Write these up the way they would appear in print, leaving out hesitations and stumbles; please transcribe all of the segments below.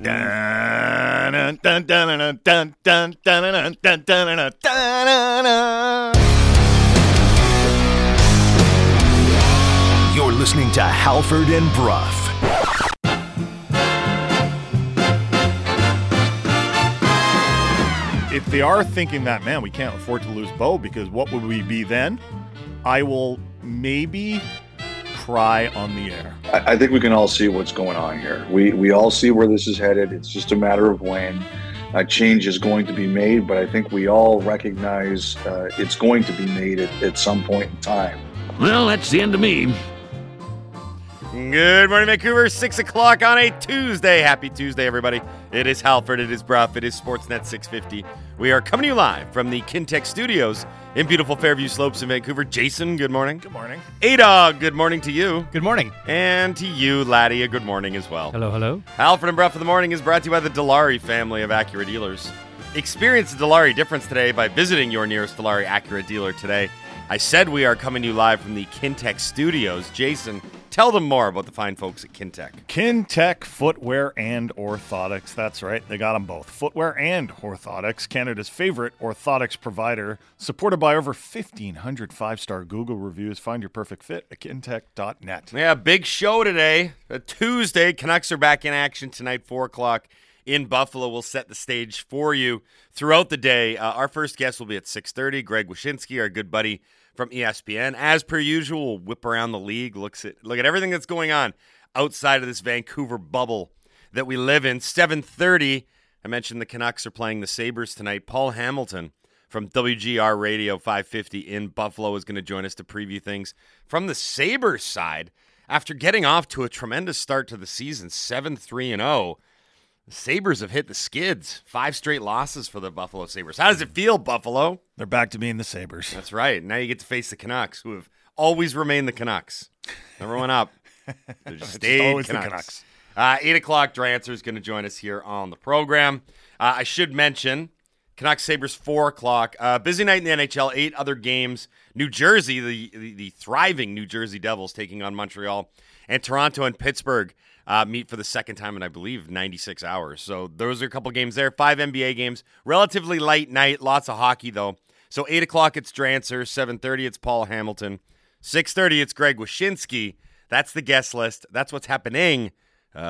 You're listening to Halford and Bruff. If they are thinking that, man, we can't afford to lose Bo, because what would we be then? I will maybe cry on the air. I think we can all see what's going on here. We all see where this is headed. It's just a matter of when. A change is going to be made, but I think we all recognize it's going to be made at some point in time. Well, that's the end of me. Good morning, Vancouver. 6 o'clock on a Tuesday. Happy Tuesday, everybody. It is Halford. It is Bruff. It is Sportsnet 650. We are coming to you live from the Kintec studios in beautiful Fairview Slopes in Vancouver. Jason, good morning. Good morning. A-Dog, good morning to you. Good morning. And to you, Laddie, a good morning as well. Hello, hello. Halford and Bruff of the Morning is brought to you by the Dilawri family of Acura dealers. Experience the Dilawri difference today by visiting your nearest Dilawri Acura dealer today. I said we are coming to you live from the Kintec studios. Jason, tell them more about the fine folks at Kintec. Kintec Footwear and Orthotics. That's right. They got them both. Footwear and orthotics, Canada's favorite orthotics provider, supported by over 1,500 five-star Google reviews. Find your perfect fit at kintec.net. Yeah, big show today. A Tuesday. Canucks are back in action tonight, 4 o'clock in Buffalo. We'll set the stage for you throughout the day. Our first guest will be at 6:30. Greg Wyshynski, our good buddy from ESPN, as per usual, we'll whip around the league, look at everything that's going on outside of this Vancouver bubble that we live in. 7:30, I mentioned the Canucks are playing the Sabres tonight. Paul Hamilton from WGR Radio 550 in Buffalo is going to join us to preview things from the Sabres side. After getting off to a tremendous start to the season, 7-3-0, the Sabres have hit the skids. 5 straight losses for the Buffalo Sabres. How does it feel, Buffalo? They're back to being the Sabres. That's right. Now you get to face the Canucks, who have always remained the Canucks. Never went up. They're just stayed Canucks. The Canucks. 8 o'clock, Drancer is going to join us here on the program. I should mention, Canucks-Sabres, 4 o'clock. Busy night in the NHL, 8 other games. New Jersey, the thriving New Jersey Devils taking on Montreal. And Toronto and Pittsburgh meet for the second time in, I believe, 96 hours. So those are a couple games there. 5 NBA games. Relatively light night. Lots of hockey, though. So 8 o'clock, it's Drancer. 7:30, it's Paul Hamilton. 6:30, it's Greg Wyshynski. That's the guest list. That's what's happening.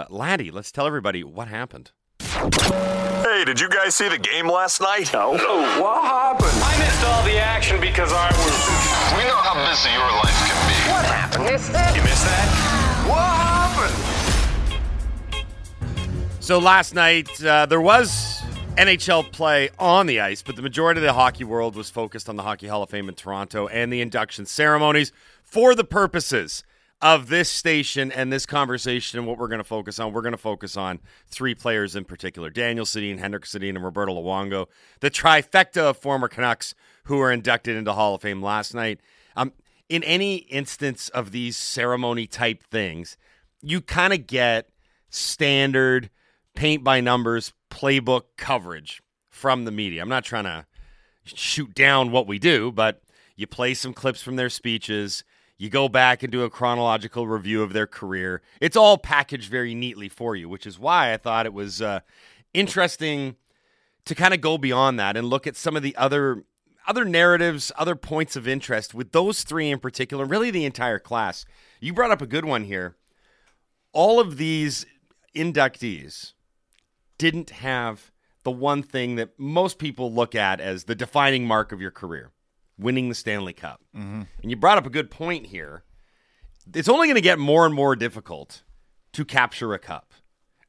Laddie, let's tell everybody what happened. Hey, did you guys see the game last night? No. What happened? I missed all the action because I was... We know how busy your life can be. What happened? Missed it? You missed that? What happened? So last night, there was NHL play on the ice, but the majority of the hockey world was focused on the Hockey Hall of Fame in Toronto and the induction ceremonies for the purposes of this station and this conversation and what we're going to focus on. We're going to focus on 3 players in particular, Daniel Sedin, Henrik Lundqvist, and Roberto Luongo, the trifecta of former Canucks who were inducted into Hall of Fame last night. In any instance of these ceremony-type things, you kind of get standard paint-by-numbers playbook coverage from the media. I'm not trying to shoot down what we do, but you play some clips from their speeches, you go back and do a chronological review of their career. It's all packaged very neatly for you, which is why I thought it was interesting to kind of go beyond that and look at some of the other narratives, other points of interest with those 3 in particular, really the entire class. You brought up a good one here. All of these inductees didn't have the one thing that most people look at as the defining mark of your career, winning the Stanley Cup. Mm-hmm. And you brought up a good point here. It's only going to get more and more difficult to capture a cup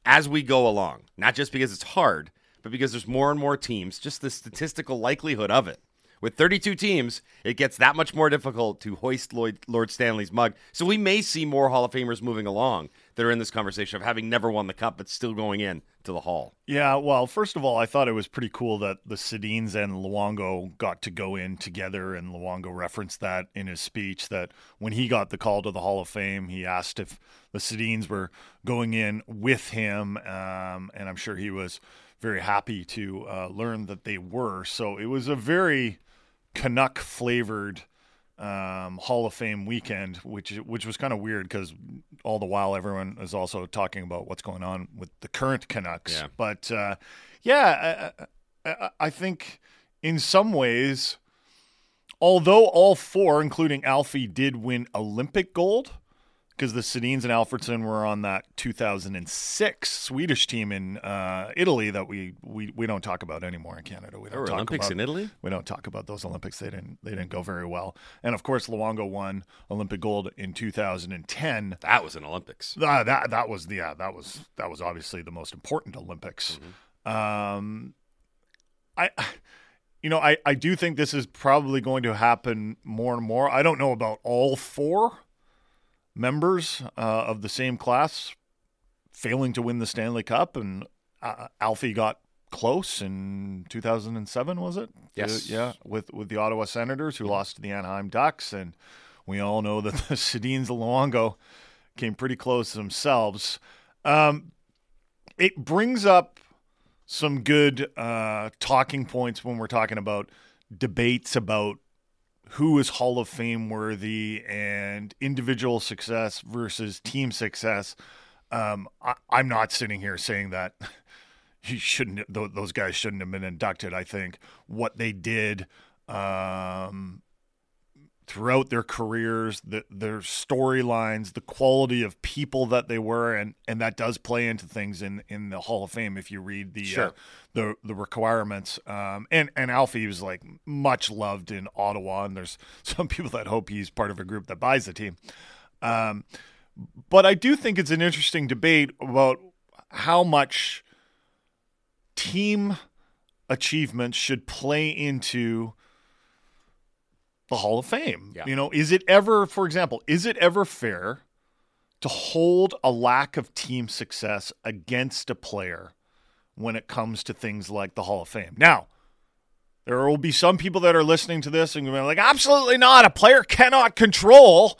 as we go along, not just because it's hard, but because there's more and more teams, just the statistical likelihood of it. With 32 teams, it gets that much more difficult to hoist Lord Stanley's mug. So we may see more Hall of Famers moving along that are in this conversation of having never won the cup but still going in to the Hall. Yeah, well, first of all, I thought it was pretty cool that the Sedins and Luongo got to go in together, and Luongo referenced that in his speech, that when he got the call to the Hall of Fame, he asked if the Sedins were going in with him, and I'm sure he was very happy to learn that they were. So it was a very Canuck-flavored Hall of Fame weekend, which was kind of weird because all the while everyone is also talking about what's going on with the current Canucks. Yeah. But I think in some ways, although all four, including Alfie, did win Olympic gold, because the Sedins and Alfredsson were on that 2006 Swedish team in Italy that we don't talk about anymore in Canada. We don't talk Olympics about, in Italy? We don't talk about those Olympics. They didn't go very well. And, of course, Luongo won Olympic gold in 2010. That was an Olympics. That was obviously the most important Olympics. Mm-hmm. I do think this is probably going to happen more and more. I don't know about all four members of the same class failing to win the Stanley Cup, and Alfie got close in 2007, was it? Yes. Yeah, with the Ottawa Senators, who lost to the Anaheim Ducks, and we all know that the Sedins and Luongo came pretty close themselves. It brings up some good talking points when we're talking about debates about who is Hall of Fame worthy and individual success versus team success. I'm not sitting here saying that those guys shouldn't have been inducted. I think what they did throughout their careers, their storylines, the quality of people that they were, and that does play into things in the Hall of Fame if you read the sure. The requirements. And Alfie was like much loved in Ottawa, and there's some people that hope he's part of a group that buys the team. But I do think it's an interesting debate about how much team achievements should play into the Hall of Fame. Yeah. You know, is it ever fair to hold a lack of team success against a player when it comes to things like the Hall of Fame? Now, there will be some people that are listening to this and going like, absolutely not. A player cannot control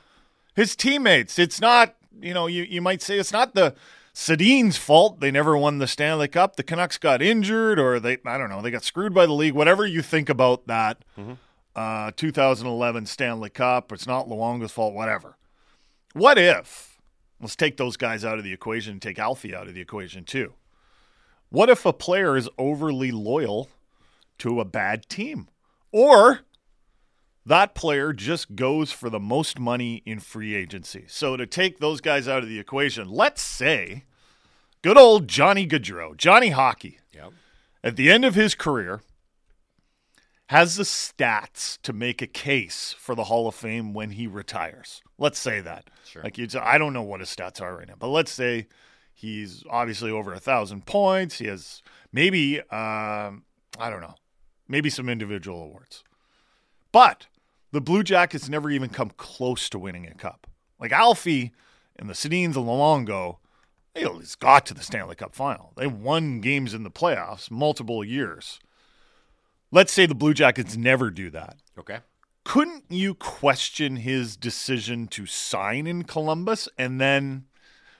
his teammates. It's not, you might say it's not the Sedin's fault. They never won the Stanley Cup. The Canucks got injured, or they got screwed by the league. Whatever you think about that, 2011 Stanley Cup, it's not Luongo's fault, whatever. What if, let's take those guys out of the equation and take Alfie out of the equation too. What if a player is overly loyal to a bad team? Or that player just goes for the most money in free agency. So to take those guys out of the equation, let's say good old Johnny Gaudreau, Johnny Hockey, yep, at the end of his career, has the stats to make a case for the Hall of Fame when he retires. Let's say that. Sure. I don't know what his stats are right now, but let's say he's obviously over 1,000 points. He has maybe, maybe some individual awards. But the Blue Jackets never even come close to winning a cup. Like Alfie and the Sedins and Luongo, they at least got to the Stanley Cup final. They won games in the playoffs multiple years. Let's say the Blue Jackets never do that. Okay. Couldn't you question his decision to sign in Columbus and then,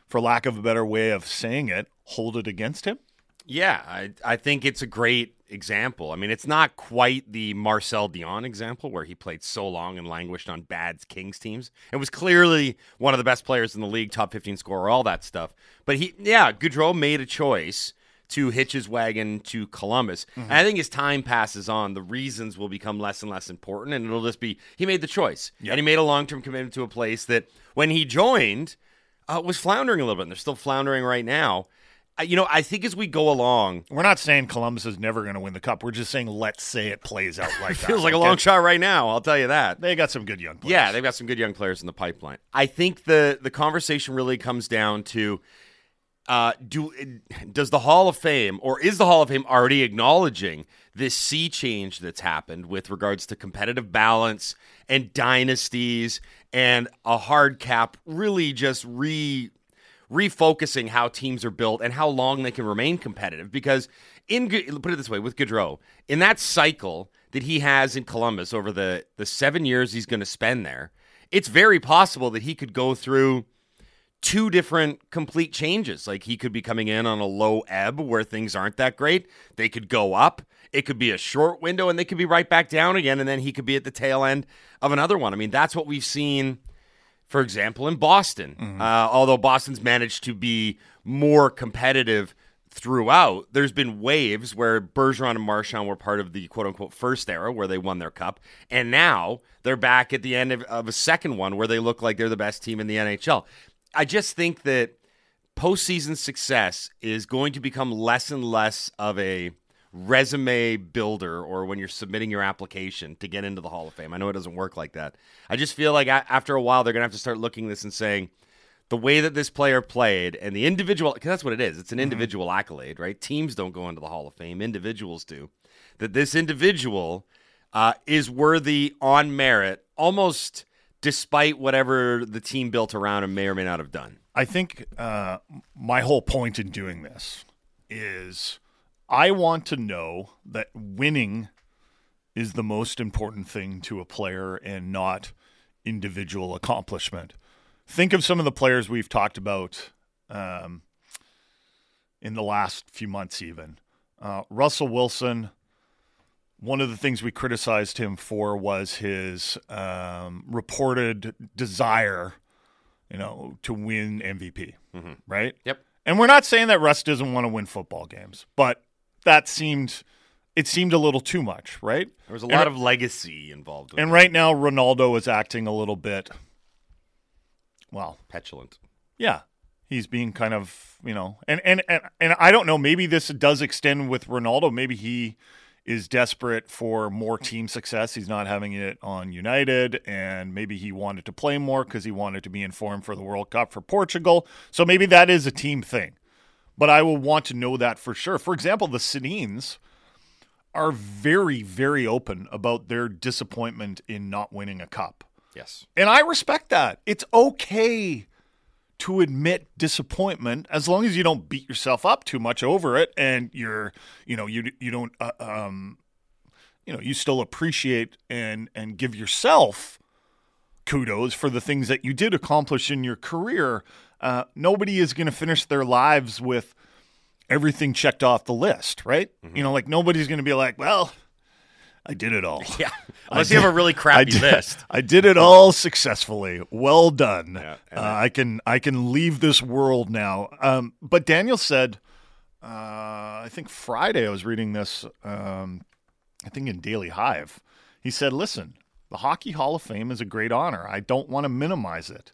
for lack of a better way of saying it, hold it against him? Yeah, I think it's a great example. I mean, it's not quite the Marcel Dion example where he played so long and languished on bad Kings teams and was clearly one of the best players in the league, top 15 scorer, all that stuff. But Gaudreau made a choice to hitch his wagon to Columbus. Mm-hmm. And I think as time passes on, the reasons will become less and less important, and it'll just be, he made the choice. Yep. And he made a long-term commitment to a place that, when he joined, was floundering a little bit, and they're still floundering right now. I think as we go along, we're not saying Columbus is never going to win the cup. We're just saying, let's say it plays out like that. Feels like a long shot right now, I'll tell you that. They got some good young players. Yeah, they've got some good young players in the pipeline. I think the conversation really comes down to, does the Hall of Fame, or is the Hall of Fame already acknowledging this sea change that's happened with regards to competitive balance and dynasties and a hard cap, really just refocusing how teams are built and how long they can remain competitive? Because put it this way, with Gaudreau, in that cycle that he has in Columbus over the 7 years he's going to spend there, it's very possible that he could go through two different complete changes. Like, he could be coming in on a low ebb where things aren't that great. They could go up. It could be a short window, and they could be right back down again, and then he could be at the tail end of another one. I mean, that's what we've seen, for example, in Boston. Mm-hmm. Although Boston's managed to be more competitive throughout, there's been waves where Bergeron and Marchand were part of the quote-unquote first era where they won their cup, and now they're back at the end of a second one where they look like they're the best team in the NHL. I just think that postseason success is going to become less and less of a resume builder, or when you're submitting your application to get into the Hall of Fame. I know it doesn't work like that. I just feel like after a while, they're going to have to start looking at this and saying, the way that this player played and the individual, because that's what it is. It's an individual accolade, right? Teams don't go into the Hall of Fame. Individuals do. That this individual is worthy on merit, almost despite whatever the team built around him may or may not have done. I think my whole point in doing this is I want to know that winning is the most important thing to a player and not individual accomplishment. Think of some of the players we've talked about in the last few months even. Russell Wilson, one of the things we criticized him for was his reported desire, to win MVP, right? Yep. And we're not saying that Russ doesn't want to win football games, but that seemed a little too much, right? There was a lot of legacy involved with it. And right now, Ronaldo is acting a little bit... well, petulant. Yeah. He's being kind of, and I don't know, maybe this does extend with Ronaldo. Maybe he is desperate for more team success. He's not having it on United, and maybe he wanted to play more because he wanted to be in form for the World Cup for Portugal. So maybe that is a team thing, but I will want to know that for sure. For example, the Sedins are very, very open about their disappointment in not winning a cup. Yes. And I respect that. It's okay to admit disappointment as long as you don't beat yourself up too much over it and you still appreciate and give yourself kudos for the things that you did accomplish in your career. Nobody is going to finish their lives with everything checked off the list, right? Mm-hmm. Nobody's going to be like, well, I did it all. Yeah. Unless you have a really crappy list. I did it all successfully. Well done. Yeah, I can leave this world now. But Daniel said, I think Friday I was reading this, I think in Daily Hive. He said, listen, the Hockey Hall of Fame is a great honor. I don't want to minimize it,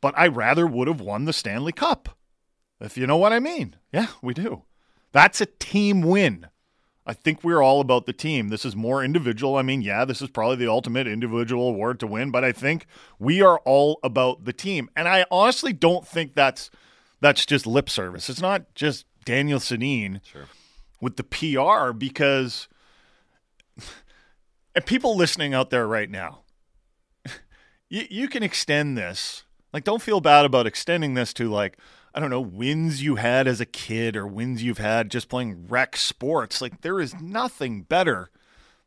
but I rather would have won the Stanley Cup, if you know what I mean. Yeah, we do. That's a team win. I think we're all about the team. This is more individual. I mean, yeah, this is probably the ultimate individual award to win, but I think we are all about the team. And I honestly don't think that's just lip service. It's not just Daniel Sedin with the PR, because and people listening out there right now, you can extend this. Don't feel bad about extending this to wins you had as a kid or wins you've had just playing rec sports. There is nothing better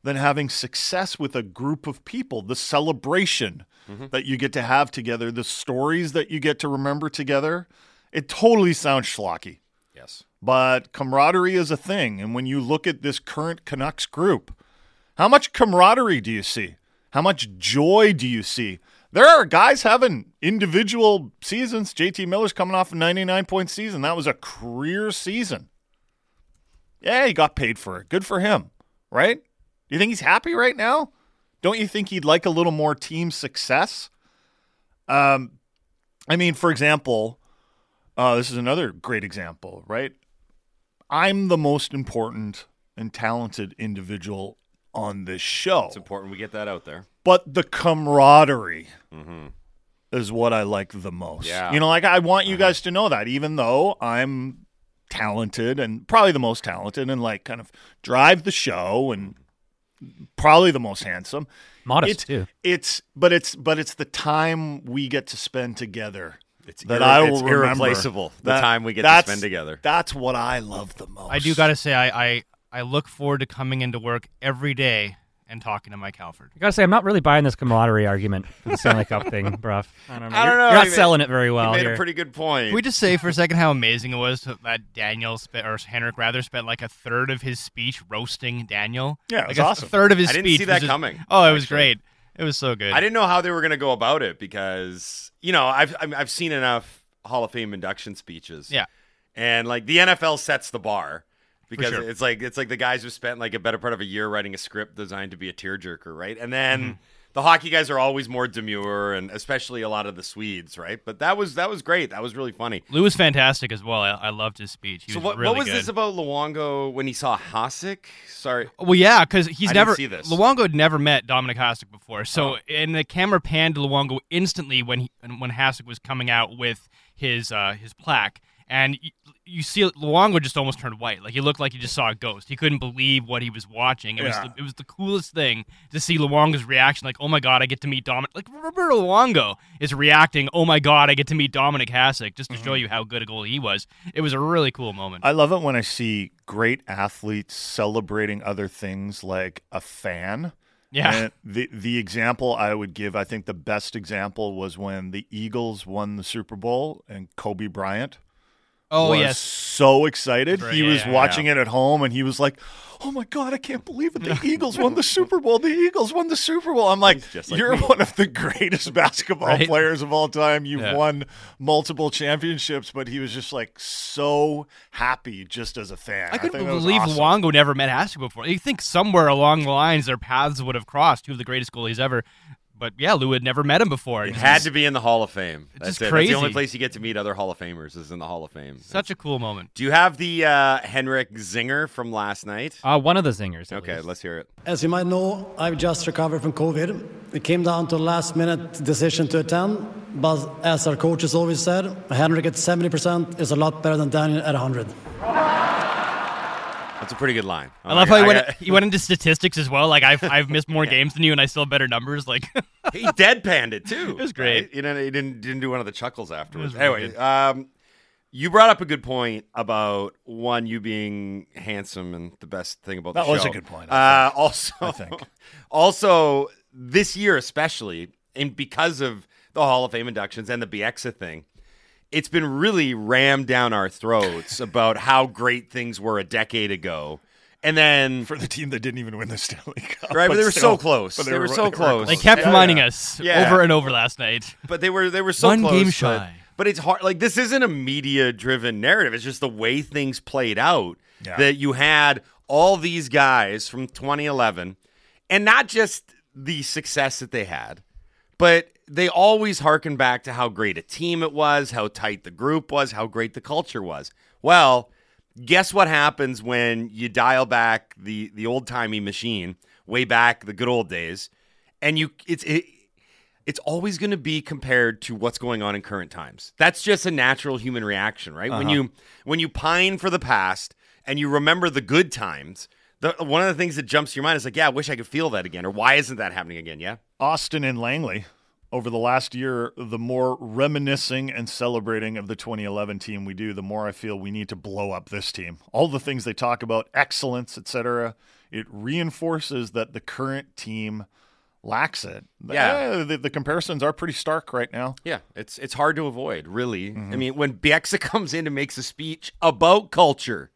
than having success with a group of people, the celebration that you get to have together, the stories that you get to remember together. It totally sounds schlocky. Yes. But camaraderie is a thing. And when you look at this current Canucks group, how much camaraderie do you see? How much joy do you see? There are guys having individual seasons. JT Miller's coming off a 99-point season. That was a career season. Yeah, he got paid for it. Good for him, right? Do you think he's happy right now? Don't you think he'd like a little more team success? For example, this is another great example, right? I'm the most important and talented individual on this show. It's important we get that out there. But the camaraderie is what I like the most. Yeah. I want you guys to know that, even though I'm talented and probably the most talented and kind of drive the show and probably the most handsome. Modest too. It's the time we get to spend together. It's irreplaceable. The time we get to spend together. That's what I love the most. I do got to say, I look forward to coming into work every day and talking to Mike Halford. I gotta say, I'm not really buying this camaraderie argument for the Stanley Cup thing, Bruff. I don't know. You're not selling it very well. You made a pretty good point. Can we just say for a second how amazing it was that Henrik spent like a third of his speech roasting Daniel? Yeah, it was awesome. A third of his speech. I didn't see that coming. Oh, it was great. It was so good. I didn't know how they were going to go about it because, you know, I've seen enough Hall of Fame induction speeches. Yeah. And, like, the NFL sets the bar. Because sure. it's like the guys who spent like a better part of a year writing a script designed to be a tearjerker, right? And then the hockey guys are always more demure, and especially a lot of the Swedes, right? But that was great. That was really funny. Lou was fantastic as well. I loved his speech. What was this about Luongo when he saw Hasek? Sorry. Well, yeah, because Luongo had never met Dominic Hasek before. So and the camera panned to Luongo instantly when Hasek was coming out with his plaque. And you see Luongo just almost turned white. Like, he looked like he just saw a ghost. He couldn't believe what he was watching. It was the coolest thing to see Luongo's reaction. Like, oh, my God, I get to meet Dominic. Like, Roberto Luongo is reacting, oh, my God, I get to meet Dominic Hasek, just to show you how good a goalie he was. It was a really cool moment. I love it when I see great athletes celebrating other things like a fan. Yeah. And the example I would give, I think the best example was when the Eagles won the Super Bowl and Kobe Bryant. Oh, yes. So excited. Right, he was watching it at home, and he was like, oh, my God, I can't believe it. The Eagles won the Super Bowl. The Eagles won the Super Bowl. I'm like, you're one of the greatest basketball players of all time. You've won multiple championships, but he was just like so happy just as a fan. I couldn't believe awesome. Luongo never met Hasek before. You think somewhere along the lines their paths would have crossed, two of the greatest goalies ever. But, yeah, Lou had never met him before. It had to be in the Hall of Fame. That's crazy. That's the only place you get to meet other Hall of Famers is in the Hall of Fame. Such a cool moment. Do you have the Henrik zinger from last night? One of the zingers. Okay, let's hear it. As you might know, I've just recovered from COVID. It came down to a last-minute decision to attend. But as our coach has always said, Henrik at 70% is a lot better than Daniel at 100%. That's a pretty good line. I love how he went into statistics as well. Like, I've missed more games than you, and I still have better numbers. Like he deadpanned it, too. It was great. Right? You know, he didn't do one of the chuckles afterwards. Really anyway, you brought up a good point about, one, you being handsome and the best thing about the show. That was a good point. Also, this year especially, and because of the Hall of Fame inductions and the Bieksa thing, it's been really rammed down our throats about how great things were a decade ago. And then for the team that didn't even win the Stanley Cup. Right, but they were so close. They were so close. They kept reminding us over and over last night. But they were so close. One game shy. But it's hard. Like, this isn't a media-driven narrative. It's just the way things played out that you had all these guys from 2011, and not just the success that they had, but they always harken back to how great a team it was, how tight the group was, how great the culture was. Well, guess what happens when you dial back the old-timey machine, way back the good old days, and it's always going to be compared to what's going on in current times. That's just a natural human reaction, right? When you pine for the past and you remember the good times, one of the things that jumps to your mind is like, yeah, I wish I could feel that again, or why isn't that happening again, yeah? Austin and Langley. Over the last year, the more reminiscing and celebrating of the 2011 team we do, the more I feel we need to blow up this team. All the things they talk about, excellence, etc., it reinforces that the current team lacks it. Yeah. The comparisons are pretty stark right now. Yeah, it's hard to avoid, really. I mean, when Bieksa comes in and makes a speech about culture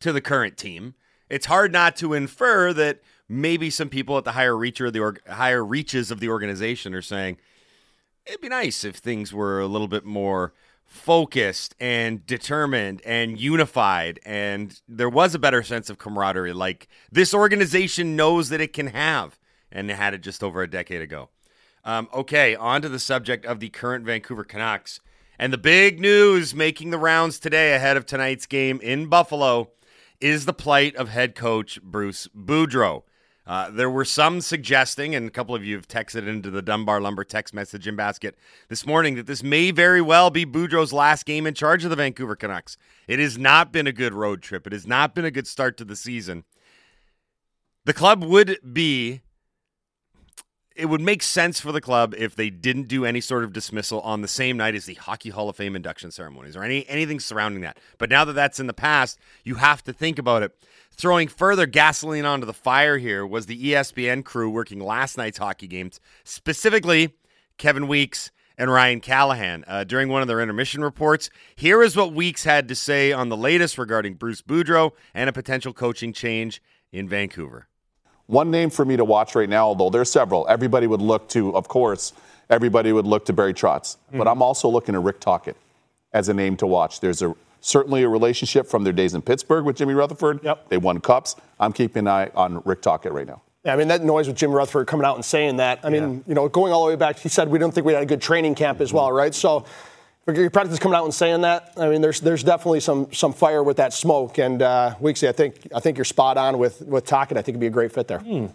to the current team, it's hard not to infer that maybe some people at the higher reaches of the organization are saying, it'd be nice if things were a little bit more focused and determined and unified, and there was a better sense of camaraderie like this organization knows that it can have, and it had it just over a decade ago. Okay, on to the subject of the current Vancouver Canucks, and the big news making the rounds today ahead of tonight's game in Buffalo is the plight of head coach Bruce Boudreau. There were some suggesting, and a couple of you have texted into the Dunbar Lumber text message in basket this morning, that this may very well be Boudreau's last game in charge of the Vancouver Canucks. It has not been a good road trip. It has not been a good start to the season. The club would be it would make sense for the club if they didn't do any sort of dismissal on the same night as the Hockey Hall of Fame induction ceremonies or anything surrounding that. But now that that's in the past, you have to think about it. Throwing further gasoline onto the fire here was the ESPN crew working last night's hockey games, specifically Kevin Weekes and Ryan Callahan. During one of their intermission reports, here is what Weekes had to say on the latest regarding Bruce Boudreau and a potential coaching change in Vancouver. One name for me to watch right now, although there's several, everybody would look to, of course, everybody would look to Barry Trotz. Mm-hmm. But I'm also looking at Rick Tocchet as a name to watch. There's certainly a relationship from their days in Pittsburgh with Jimmy Rutherford. Yep. They won cups. I'm keeping an eye on Rick Tocchet right now. Yeah, I mean, that noise with Jim Rutherford coming out and saying that, you know, going all the way back, he said we don't think we had a good training camp as well, right? So if your practice coming out and saying that, I mean, there's definitely some fire with that smoke. And Weekesy, I think you're spot on with Tocchet. I think it'd be a great fit there. Mm.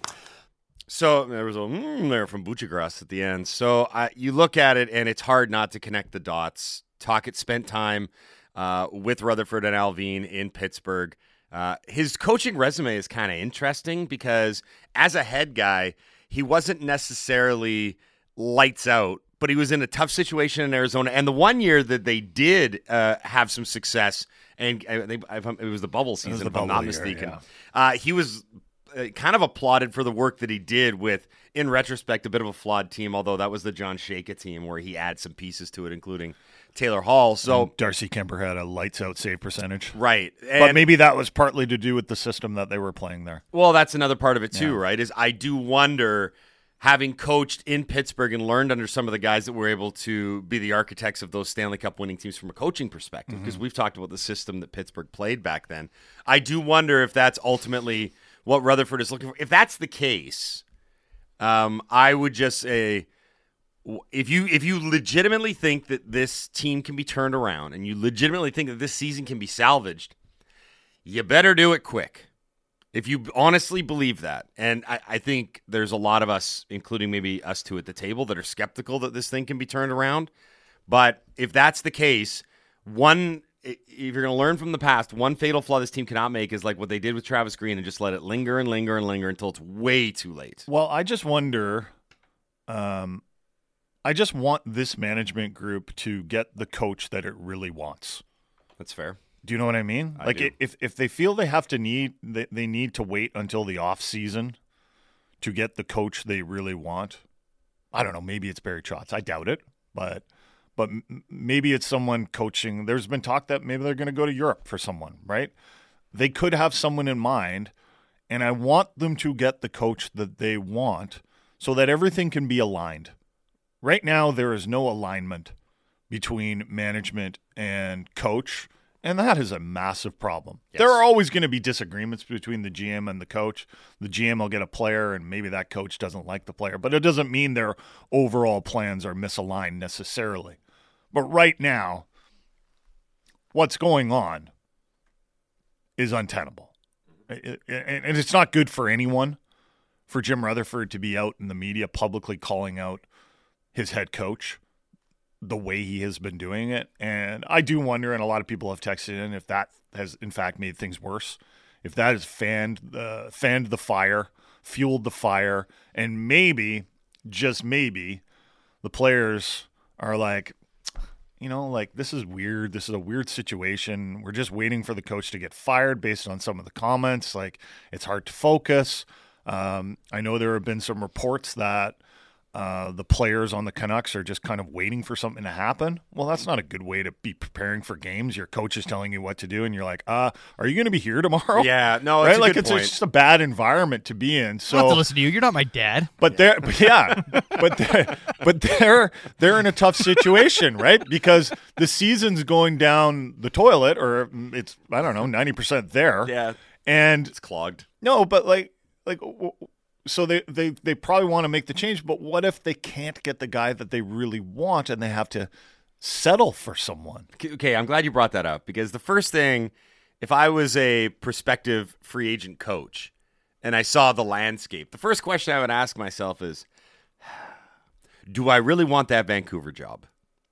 So there was a there from Bucciagrass at the end. So you look at it, and it's hard not to connect the dots. Tocchet spent time with Rutherford and Alvin in Pittsburgh. His coaching resume is kind of interesting because as a head guy, he wasn't necessarily lights out, but he was in a tough situation in Arizona. And the one year that they did have some success, and it was the bubble season, if I'm not mistaken, he was kind of applauded for the work that he did with, in retrospect, a bit of a flawed team, although that was the John Shaka team where he adds some pieces to it, including Taylor Hall. So and Darcy Kemper had a lights-out save percentage. Right. And but maybe that was partly to do with the system that they were playing there. Well, that's another part of it too, right? Is I do wonder, having coached in Pittsburgh and learned under some of the guys that were able to be the architects of those Stanley Cup winning teams from a coaching perspective, because we've talked about the system that Pittsburgh played back then. I do wonder if that's ultimately what Rutherford is looking for. If that's the case, I would just say, If you legitimately think that this team can be turned around and you legitimately think that this season can be salvaged, you better do it quick. If you honestly believe that, and I think there's a lot of us, including maybe us two at the table, that are skeptical that this thing can be turned around. But if that's the case, if you're going to learn from the past, one fatal flaw this team cannot make is like what they did with Travis Green and just let it linger and linger and linger until it's way too late. Well, I just wonder I just want this management group to get the coach that it really wants. That's fair. Do you know what I mean? I do. If they feel they need to wait until the off season to get the coach they really want. I don't know. Maybe it's Barry Trotz. I doubt it, but maybe it's someone coaching. There's been talk that maybe they're going to go to Europe for someone, right? They could have someone in mind, and I want them to get the coach that they want so that everything can be aligned. Right now, there is no alignment between management and coach, and that is a massive problem. Yes. There are always going to be disagreements between the GM and the coach. The GM will get a player, and maybe that coach doesn't like the player, but it doesn't mean their overall plans are misaligned necessarily. But right now, what's going on is untenable, and it's not good for anyone, for Jim Rutherford to be out in the media publicly calling out his head coach, the way he has been doing it. And I do wonder, and a lot of people have texted in, if that has, in fact, made things worse. If that has fanned the fire, fueled the fire, and maybe, just maybe, the players are like, you know, like, this is weird. This is a weird situation. We're just waiting for the coach to get fired based on some of the comments. Like, it's hard to focus. I know there have been some reports that the players on the Canucks are just kind of waiting for something to happen. Well, that's not a good way to be preparing for games. Your coach is telling you what to do, and you're like, are you going to be here tomorrow? Yeah, no, right? It's just a bad environment to be in. So I don't have to listen to you. You're not my dad. But they're in a tough situation, right? Because the season's going down the toilet, or it's 90% there. Yeah, and it's clogged. No, but like. So they probably want to make the change, but what if they can't get the guy that they really want and they have to settle for someone? Okay, I'm glad you brought that up, because the first thing, if I was a prospective free agent coach and I saw the landscape, the first question I would ask myself is, do I really want that Vancouver job?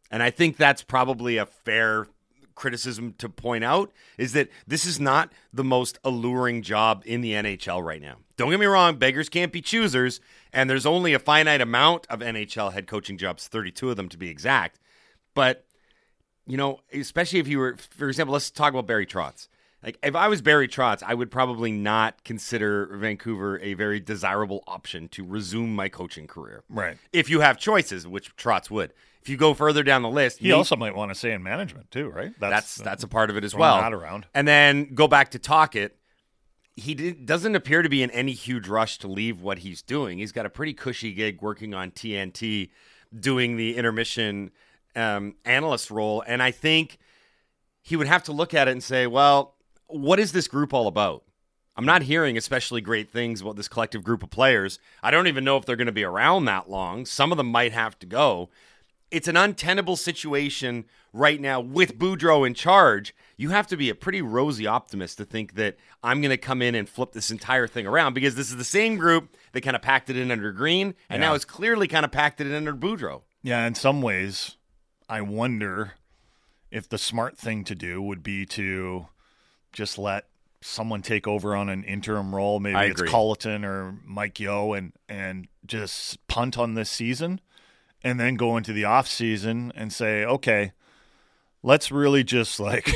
And I think that's probably a fair criticism to point out is that this is not the most alluring job in the NHL right now. Don't get me wrong, beggars can't be choosers, and there's only a finite amount of NHL head coaching jobs, 32 of them to be exact. But, you know, especially if you were, for example, let's talk about Barry Trotz. Like, if I was Barry Trotz, I would probably not consider Vancouver a very desirable option to resume my coaching career. Right. If you have choices, which Trotz would. If you go further down the list, he also might want to stay in management too, right? That's a part of it as well. Not around. And then go back to Tocchet. He doesn't appear to be in any huge rush to leave what he's doing. He's got a pretty cushy gig working on TNT, doing the intermission analyst role, and I think he would have to look at it and say, well, what is this group all about? I'm not hearing especially great things about this collective group of players. I don't even know if they're going to be around that long. Some of them might have to go. It's an untenable situation right now with Boudreau in charge. You have to be a pretty rosy optimist to think that I'm going to come in and flip this entire thing around, because this is the same group that kind of packed it in under Green and now it's clearly kind of packed it in under Boudreau. Yeah, in some ways, I wonder if the smart thing to do would be to just let someone take over on an interim role. Maybe it's Colleton or Mike Yeo, and just punt on this season and then go into the off season and say, okay, let's really just like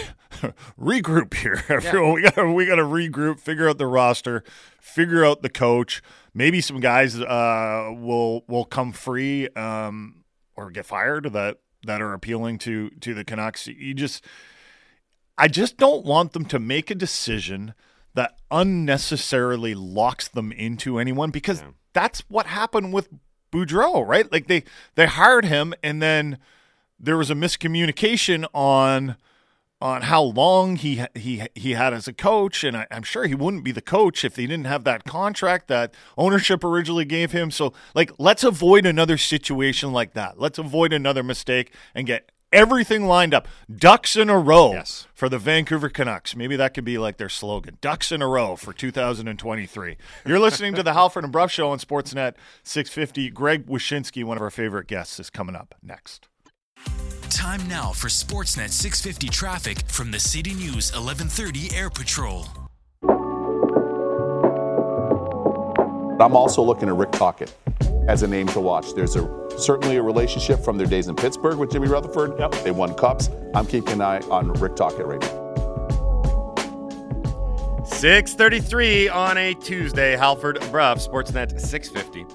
regroup here. Everyone, we got to regroup, figure out the roster, figure out the coach. Maybe some guys will come free or get fired that are appealing to the Canucks. I just don't want them to make a decision that unnecessarily locks them into anyone, because that's what happened with Boudreau, right? Like they hired him, and then there was a miscommunication on how long he had as a coach, and I'm sure he wouldn't be the coach if he didn't have that contract that ownership originally gave him. So, like, let's avoid another situation like that. Let's avoid another mistake and get everything lined up. Ducks in a row for the Vancouver Canucks. Maybe that could be like their slogan. Ducks in a row for 2023. You're listening to the Halford and Bruff Show on Sportsnet 650. Greg Wyshynski, one of our favorite guests, is coming up next. Time now for Sportsnet 650 traffic from the City News 1130 Air Patrol. I'm also looking at Rick Tocchet as a name to watch. There's certainly a relationship from their days in Pittsburgh with Jimmy Rutherford. Yep. They won cups. I'm keeping an eye on Rick Tocchet right now. 6:33 on a Tuesday. Halford and Bruff, Sportsnet 650.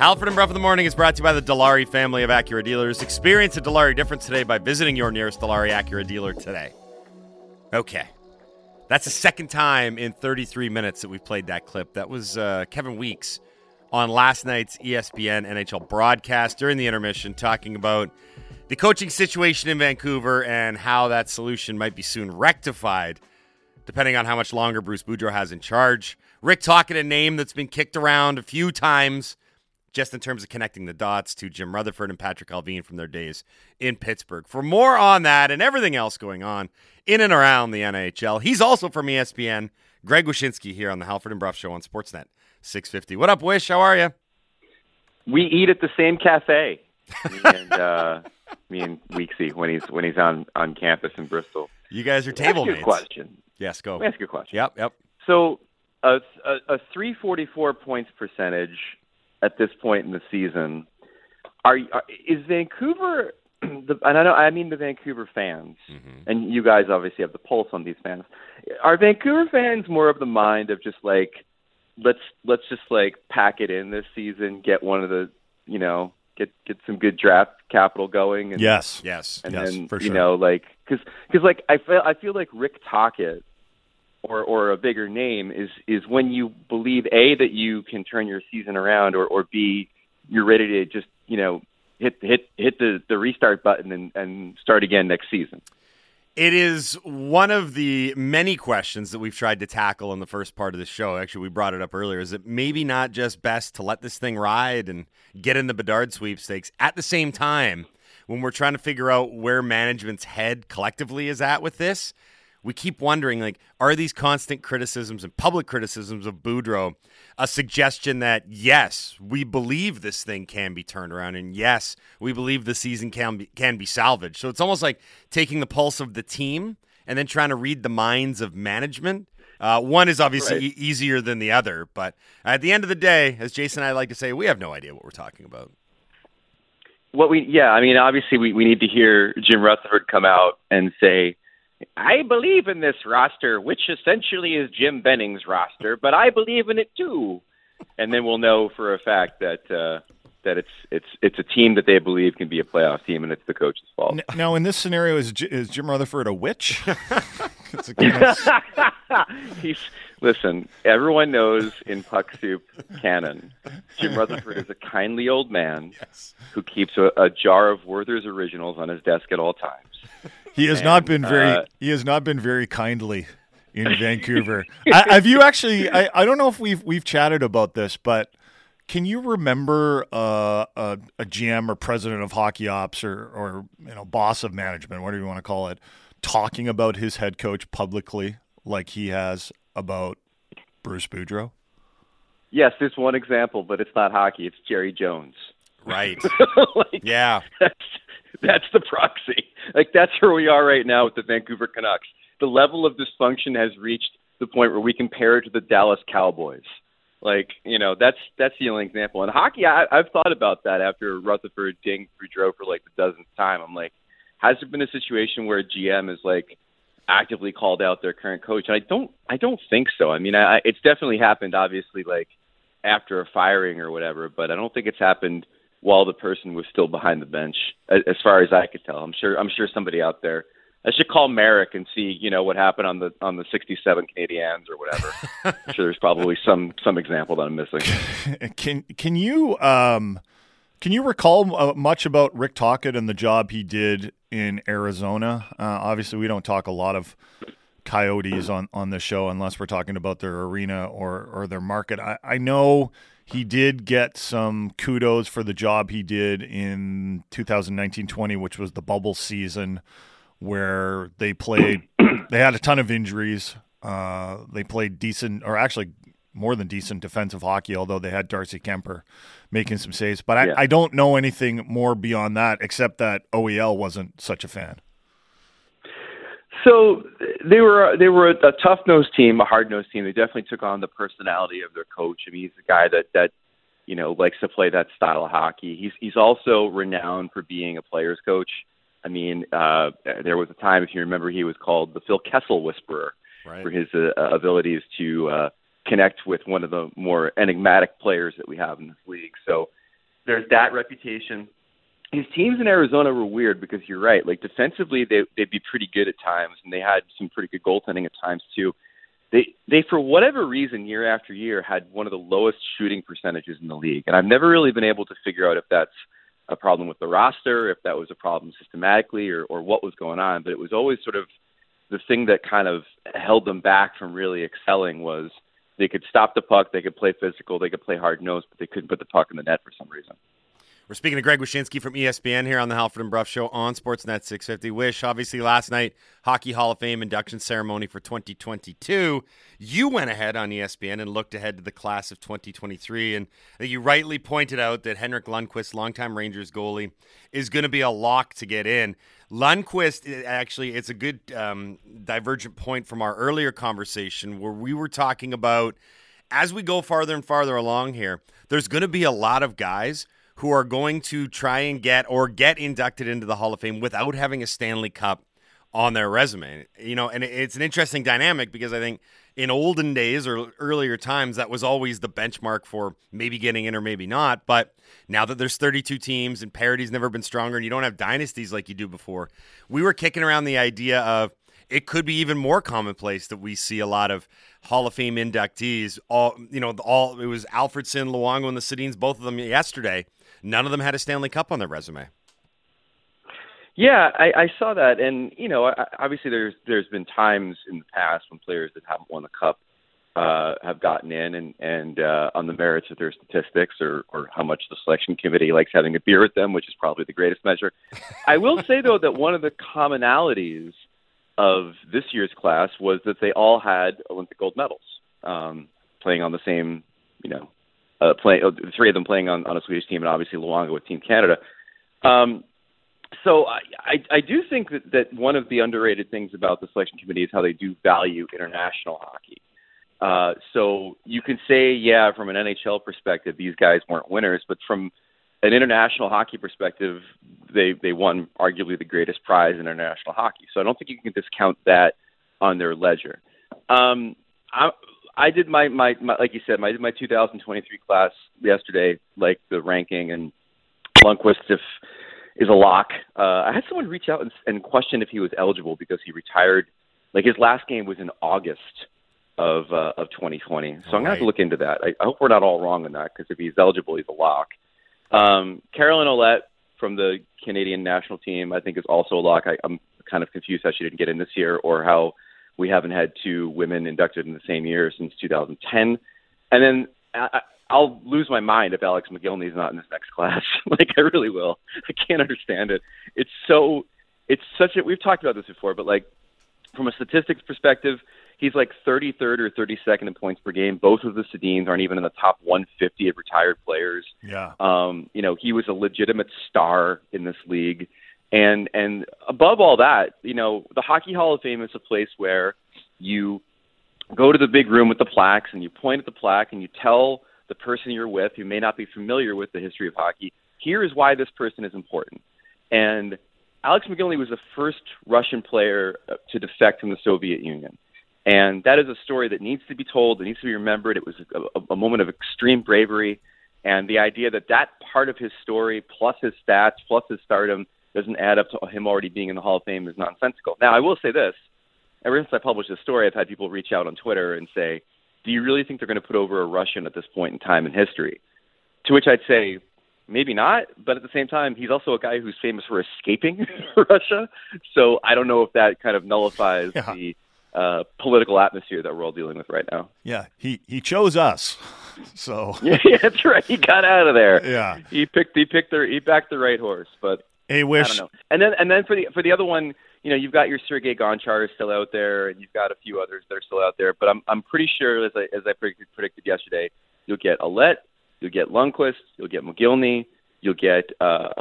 Halford and Bruff in the morning is brought to you by the Dilawri family of Acura dealers. Experience a Dilawri difference today by visiting your nearest Dilawri Acura dealer today. Okay. That's the second time in 33 minutes that we've played that clip. That was Kevin Weekes on last night's ESPN NHL broadcast during the intermission, talking about the coaching situation in Vancouver and how that solution might be soon rectified, depending on how much longer Bruce Boudreau has in charge. Rick Tocchet, a name that's been kicked around a few times, just in terms of connecting the dots to Jim Rutherford and Patrick Allvin from their days in Pittsburgh. For more on that and everything else going on in and around the NHL, he's also from ESPN, Greg Wyshynski, here on the Halford and Bruff Show on Sportsnet 650. What up, Wish? How are you? We eat at the same cafe, me and Weeksy, when he's on campus in Bristol. You guys are table mates. Ask you a question. Yes, go. Let me ask you a question. Yep. So a 344 points percentage at this point in the season, is Vancouver, I mean the Vancouver fans, and you guys obviously have the pulse on these fans. Are Vancouver fans more of the mind of just like, let's just like pack it in this season, get one of the, you know, get some good draft capital going? And, yes, then, for sure. You know, like, because like I feel like Rick Tocchet, or a bigger name is when you believe, A, that you can turn your season around, or B, you're ready to just, you know, hit the restart button and start again next season. It is one of the many questions that we've tried to tackle in the first part of the show. Actually, we brought it up earlier. Is it maybe not just best to let this thing ride and get in the Bedard sweepstakes at the same time when we're trying to figure out where management's head collectively is at with this? we keep wondering, like, are these constant criticisms and public criticisms of Boudreau a suggestion that, yes, we believe this thing can be turned around, and yes, we believe the season can be salvaged? So it's almost like taking the pulse of the team and then trying to read the minds of management. One is obviously easier than the other, but at the end of the day, as Jason and I like to say, we have no idea what we're talking about. Obviously we need to hear Jim Rutherford come out and say, I believe in this roster, which essentially is Jim Benning's roster, but I believe in it too. And then we'll know for a fact that that it's a team that they believe can be a playoff team, and it's the coach's fault. Now, in this scenario, is Jim Rutherford a witch? Listen, everyone knows in Puck Soup canon, Jim Rutherford is a kindly old man who keeps a jar of Werther's Originals on his desk at all times. He has not been very kindly in Vancouver. Have you actually? I don't know if we've chatted about this, but can you remember a GM or president of hockey ops or boss of management, whatever you want to call it, talking about his head coach publicly like he has about Bruce Boudreau? Yes, there's one example, but it's not hockey. It's Jerry Jones. Right. That's the proxy. Like, that's where we are right now with the Vancouver Canucks. The level of dysfunction has reached the point where we compare it to the Dallas Cowboys. Like, that's the only example. In hockey, I've thought about that after Rutherford dinged Boudreau for like the dozenth time. I'm like, has there been a situation where a GM is like actively called out their current coach? And I don't think so. I mean, it's definitely happened, obviously, like after a firing or whatever, but I don't think it's happened while the person was still behind the bench, as far as I could tell. I'm sure somebody out there. I should call Merrick and see, what happened on the 67 Canadiens or whatever. I'm sure there's probably some example that I'm missing. Can you recall much about Rick Tocchet and the job he did in Arizona? Obviously, we don't talk a lot of Coyotes on the show unless we're talking about their arena or their market. I know he did get some kudos for the job he did in 2019-20, which was the bubble season, where they played, they had a ton of injuries. They played decent, or actually more than decent, defensive hockey, although they had Darcy Kemper making some saves. But I don't know anything more beyond that, except that OEL wasn't such a fan. So they were a tough-nosed team, a hard-nosed team. They definitely took on the personality of their coach. I mean, he's a guy that likes to play that style of hockey. He's also renowned for being a player's coach. I mean, there was a time, if you remember, he was called the Phil Kessel Whisperer for his abilities to connect with one of the more enigmatic players that we have in this league. So there's that reputation. His teams in Arizona were weird because you're right. Like, defensively, they'd be pretty good at times, and they had some pretty good goaltending at times too. They for whatever reason, year after year, had one of the lowest shooting percentages in the league. And I've never really been able to figure out if that's a problem with the roster, if that was a problem systematically, or what was going on. But it was always sort of the thing that kind of held them back from really excelling was they could stop the puck, they could play physical, they could play hard-nosed, but they couldn't put the puck in the net for some reason. We're speaking to Greg Wyshynski from ESPN here on the Halford and Bruff Show on Sportsnet 650. Wish, obviously last night, Hockey Hall of Fame induction ceremony for 2022. You went ahead on ESPN and looked ahead to the class of 2023, and you rightly pointed out that Henrik Lundqvist, longtime Rangers goalie, is going to be a lock to get in. Lundqvist, actually, it's a good divergent point from our earlier conversation where we were talking about, as we go farther and farther along here, there's going to be a lot of guys who are going to try and get inducted into the Hall of Fame without having a Stanley Cup on their resume. And it's an interesting dynamic because I think in olden days or earlier times, that was always the benchmark for maybe getting in or maybe not. But now that there's 32 teams and parity's never been stronger and you don't have dynasties like you do before, we were kicking around the idea of it could be even more commonplace that we see a lot of Hall of Fame inductees. It was Alfredsson, Luongo, and the Sedins, both of them yesterday. None of them had a Stanley Cup on their resume. Yeah, I saw that. And, obviously there's been times in the past when players that haven't won the Cup have gotten in and on the merits of their statistics or how much the selection committee likes having a beer with them, which is probably the greatest measure. I will say, though, that one of the commonalities of this year's class was that they all had Olympic gold medals, playing on the same, the three of them playing on a Swedish team, and obviously Luongo with Team Canada. So I do think that one of the underrated things about the selection committee is how they do value international hockey. So you can say, yeah, from an NHL perspective, these guys weren't winners, but from an international hockey perspective, they won arguably the greatest prize in international hockey. So I don't think you can discount that on their ledger. I did my like you said, my 2023 class yesterday, like the ranking, and Lundqvist is a lock. I had someone reach out and question if he was eligible because he retired. Like, his last game was in August of 2020. So I'm gonna have to look into that. I hope we're not all wrong on that, because if he's eligible, he's a lock. Caroline Ouellette from the Canadian national team, I think, is also a lock. I'm kind of confused how she didn't get in this year, or how we haven't had two women inducted in the same year since 2010. And then I'll lose my mind if Alex McGillney is not in this next class. Like, I really will. I can't understand it. We've talked about this before, but like, from a statistics perspective, he's like 33rd or 32nd in points per game. Both of the Sedins aren't even in the top 150 of retired players. Yeah. He was a legitimate star in this league. And above all that, the Hockey Hall of Fame is a place where you go to the big room with the plaques, and you point at the plaque, and you tell the person you're with, who may not be familiar with the history of hockey, here is why this person is important. And Alex McGillney was the first Russian player to defect from the Soviet Union. And that is a story that needs to be told, that needs to be remembered. It was a moment of extreme bravery. And the idea that part of his story, plus his stats, plus his stardom, doesn't add up to him already being in the Hall of Fame is nonsensical. Now, I will say this. Ever since I published this story, I've had people reach out on Twitter and say, do you really think they're going to put over a Russian at this point in time in history? To which I'd say, maybe not. But at the same time, he's also a guy who's famous for escaping Russia. So I don't know if that kind of nullifies the political atmosphere that we're all dealing with right now. Yeah, he chose us. So yeah, that's right. He got out of there. Yeah, he backed the right horse. But hey, I don't know. And then for the other one, you've got your Sergei Gonchar still out there, and you've got a few others that are still out there. But I'm pretty sure, as I predicted yesterday, you'll get Ouellette, you'll get Lundqvist, you'll get McGillney, you'll get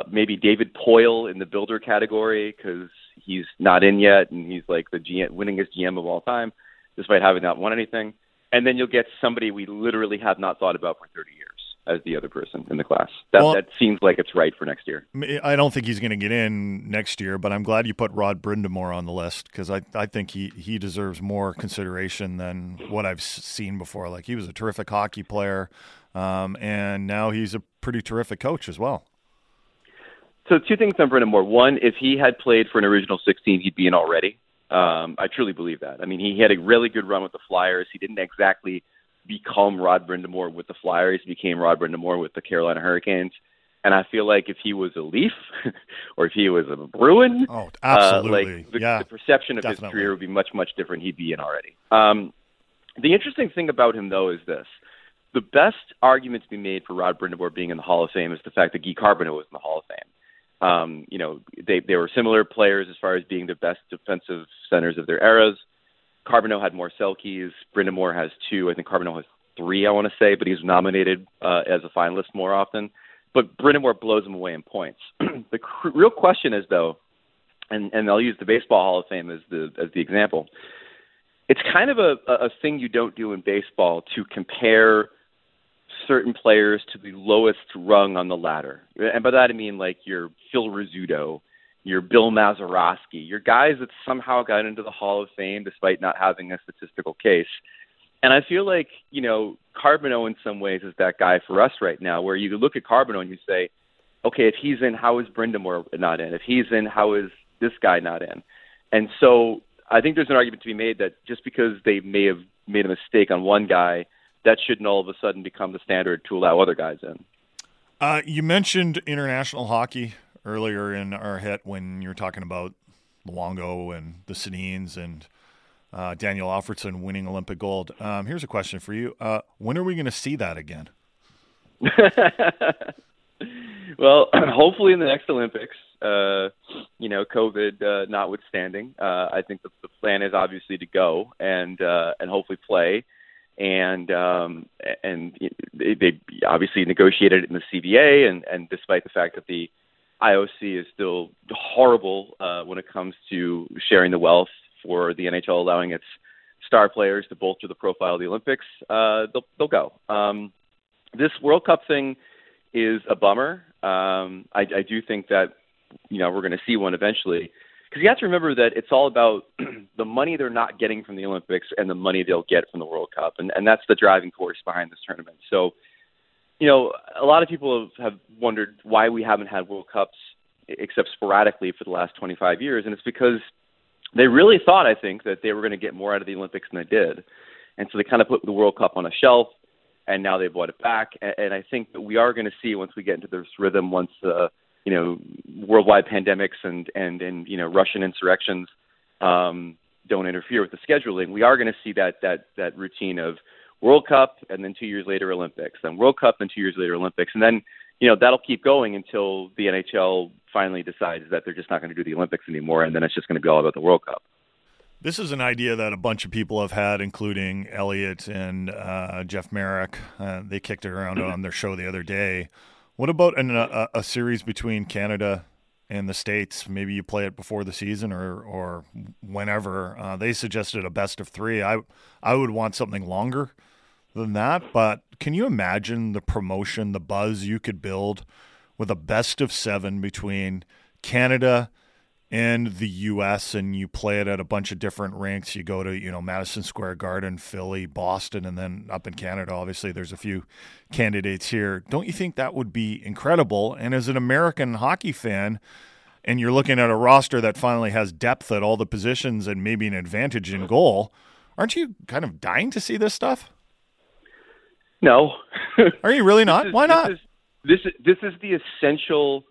maybe David Poile in the builder category, because he's not in yet, and he's like the winningest GM of all time, despite having not won anything. And then you'll get somebody we literally have not thought about for 30 years as the other person in the class. That seems like it's right for next year. I don't think he's going to get in next year, but I'm glad you put Rod Brind'Amour on the list, because I think he deserves more consideration than what I've seen before. Like, he was a terrific hockey player, and now he's a pretty terrific coach as well. So two things on Brind'Amour. One, if he had played for an original 16, he'd be in already. I truly believe that. I mean, he had a really good run with the Flyers. He didn't exactly become Rod Brind'Amour with the Flyers. He became Rod Brind'Amour with the Carolina Hurricanes. And I feel like if he was a Leaf or if he was a Bruin, the perception of his career would be much, much different. He'd be in already. The interesting thing about him, though, is this. The best argument to be made for Rod Brind'Amour being in the Hall of Fame is the fact that Guy Carbonneau was in the Hall of Fame. They were similar players as far as being the best defensive centers of their eras. Carbonneau had more selkies. Brind'Amour has two. I think Carbonneau has three, I want to say, but he's nominated as a finalist more often. But Brind'Amour blows him away in points. The real question is, though, and I'll use the Baseball Hall of Fame as the example, it's kind of a thing you don't do in baseball to compare certain players to the lowest rung on the ladder. And by that I mean like your Phil Rizzuto, your Bill Mazeroski, your guys that somehow got into the Hall of Fame despite not having a statistical case. And I feel like, Carbonneau in some ways is that guy for us right now, where you look at Carbonneau and you say, okay, if he's in, how is Brind'Amour not in? If he's in, how is this guy not in? And so I think there's an argument to be made that just because they may have made a mistake on one guy, that shouldn't all of a sudden become the standard to allow other guys in. You mentioned international hockey earlier in our hit when you were talking about Luongo and the Sedins and Daniel Alfredsson winning Olympic gold. Here's a question for you. When are we going to see that again? Well, hopefully in the next Olympics, COVID notwithstanding, I think the plan is obviously to go and hopefully play. And they obviously negotiated it in the CBA, and despite the fact that the IOC is still horrible when it comes to sharing the wealth for the NHL, allowing its star players to bolster the profile of the Olympics, they'll go. This World Cup thing is a bummer. I do think that, we're going to see one eventually, because you have to remember that it's all about the money they're not getting from the Olympics and the money they'll get from the World Cup. And that's the driving force behind this tournament. So, a lot of people have wondered why we haven't had World Cups except sporadically for the last 25 years. And it's because they really thought, I think, that they were going to get more out of the Olympics than they did. And so they kind of put the World Cup on a shelf, and now they bought it back. And I think that we are going to see, once we get into this rhythm, once the, worldwide pandemics and Russian insurrections don't interfere with the scheduling, we are going to see that routine of World Cup and then 2 years later Olympics, then World Cup and 2 years later Olympics. And then, that'll keep going until the NHL finally decides that they're just not going to do the Olympics anymore, and then it's just going to be all about the World Cup. This is an idea that a bunch of people have had, including Elliot and Jeff Merrick. They kicked it around on their show the other day. What about a series between Canada and the States? Maybe you play it before the season or whenever. They suggested a best of three. I would want something longer than that, but can you imagine the promotion, the buzz you could build with a best of seven between Canada and the U.S., and you play it at a bunch of different rinks? You go to, Madison Square Garden, Philly, Boston, and then up in Canada, obviously, there's a few candidates here. Don't you think that would be incredible? And as an American hockey fan, and you're looking at a roster that finally has depth at all the positions and maybe an advantage in goal, aren't you kind of dying to see this stuff? No. Are you really not? Why not? This is the essential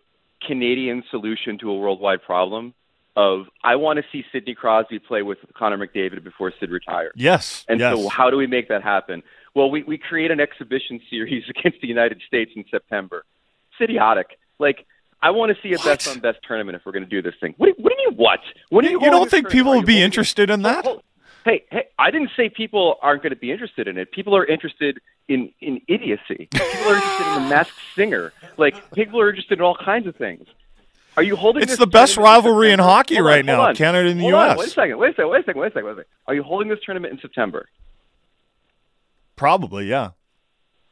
Canadian solution to a worldwide problem of, I want to see Sidney Crosby play with Connor McDavid before Sid retires. Yes. And yes. So how do we make that happen? Well, we create an exhibition series against the United States in September. It's idiotic. Like, I want to see a best-on-best tournament if we're going to do this thing. What do you mean what? What do you don't think people would be interested in that? Hey, I didn't say people aren't going to be interested in it. People are interested in idiocy. People are interested in The Masked Singer. Like, people are interested in all kinds of things. Are you holding this? It's the best rivalry in hockey right now, Canada and the U.S. Wait a second. Are you holding this tournament in September? Probably, yeah.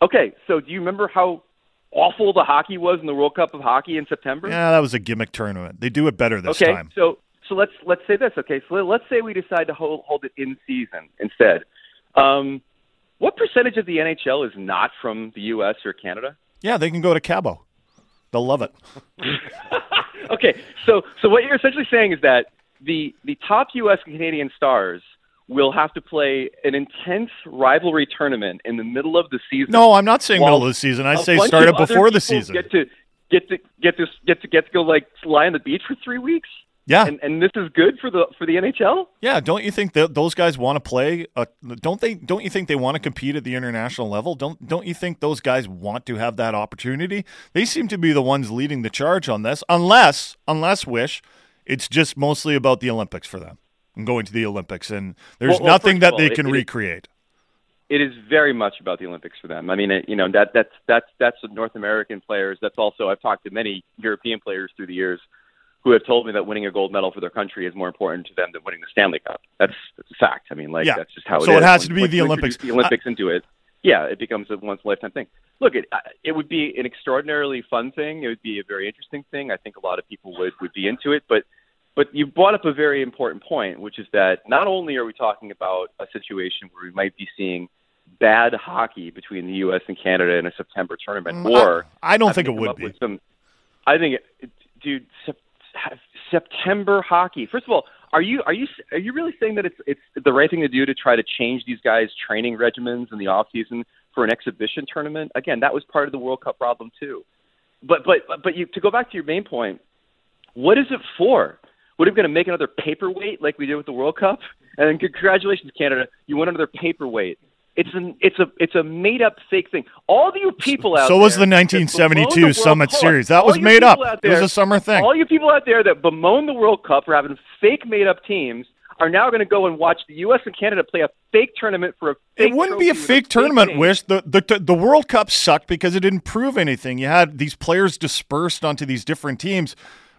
Okay, so do you remember how awful the hockey was in the World Cup of Hockey in September? Yeah, that was a gimmick tournament. They do it better this time. So let's say this, okay? So let's say we decide to hold it in season instead. What percentage of the NHL is not from the U.S. or Canada? Yeah, they can go to Cabo. They'll love it. Okay, so what you're essentially saying is that the top U.S. and Canadian stars will have to play an intense rivalry tournament in the middle of the season. No, I'm not saying middle of the season. I say start it before the season. Get to go lie on the beach for 3 weeks. Yeah, and this is good for the NHL. Yeah, don't you think that those guys want to play? Don't you think they want to compete at the international level? Don't you think those guys want to have that opportunity? They seem to be the ones leading the charge on this, unless Wish, it's just mostly about the Olympics for them and going to the Olympics, and there's nothing that they can recreate. It is very much about the Olympics for them. I mean, that's North American players. That's also, I've talked to many European players through the years who have told me that winning a gold medal for their country is more important to them than winning the Stanley Cup. That's a fact. I mean, That's just how it is. So it has to be the Olympics. The Olympics into it, yeah, it becomes a once-in-a-lifetime thing. Look, it would be an extraordinarily fun thing. It would be a very interesting thing. I think a lot of people would be into it. But you brought up a very important point, which is that not only are we talking about a situation where we might be seeing bad hockey between the U.S. and Canada in a September tournament, or I don't think it would be. September hockey. First of all, are you really saying that it's the right thing to do to try to change these guys' training regimens in the off season for an exhibition tournament? Again, that was part of the World Cup problem too. But to go back to your main point, what is it for? What, are we going to make another paperweight like we did with the World Cup? And then congratulations, Canada, you won another paperweight. It's a made up fake thing. All you people out there. So was the 1972 Summit Series. That was made up. It was a summer thing. All you people out there that bemoan the World Cup for having fake made up teams are now going to go and watch the U.S. and Canada play a fake tournament for a fake. It wouldn't be a fake tournament, Wish. The World Cup sucked because it didn't prove anything. You had these players dispersed onto these different teams.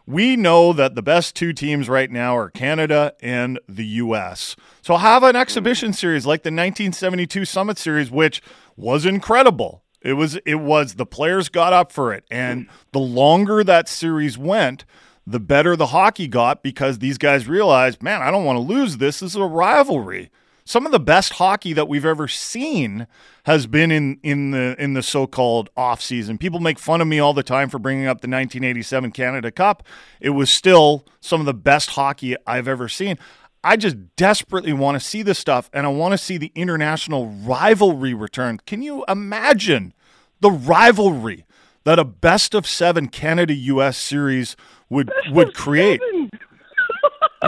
We know that the best two teams right now are Canada and the U.S. So have an exhibition series like the 1972 Summit Series, which was incredible. It was the players got up for it, and the longer that series went, the better the hockey got because these guys realized, man, I don't want to lose this. This is a rivalry. Some of the best hockey that we've ever seen has been in the so-called off-season. People make fun of me all the time for bringing up the 1987 Canada Cup. It was still some of the best hockey I've ever seen. I just desperately want to see this stuff, and I want to see the international rivalry return. Can you imagine the rivalry that a best-of-7 Canada-U.S. series would create?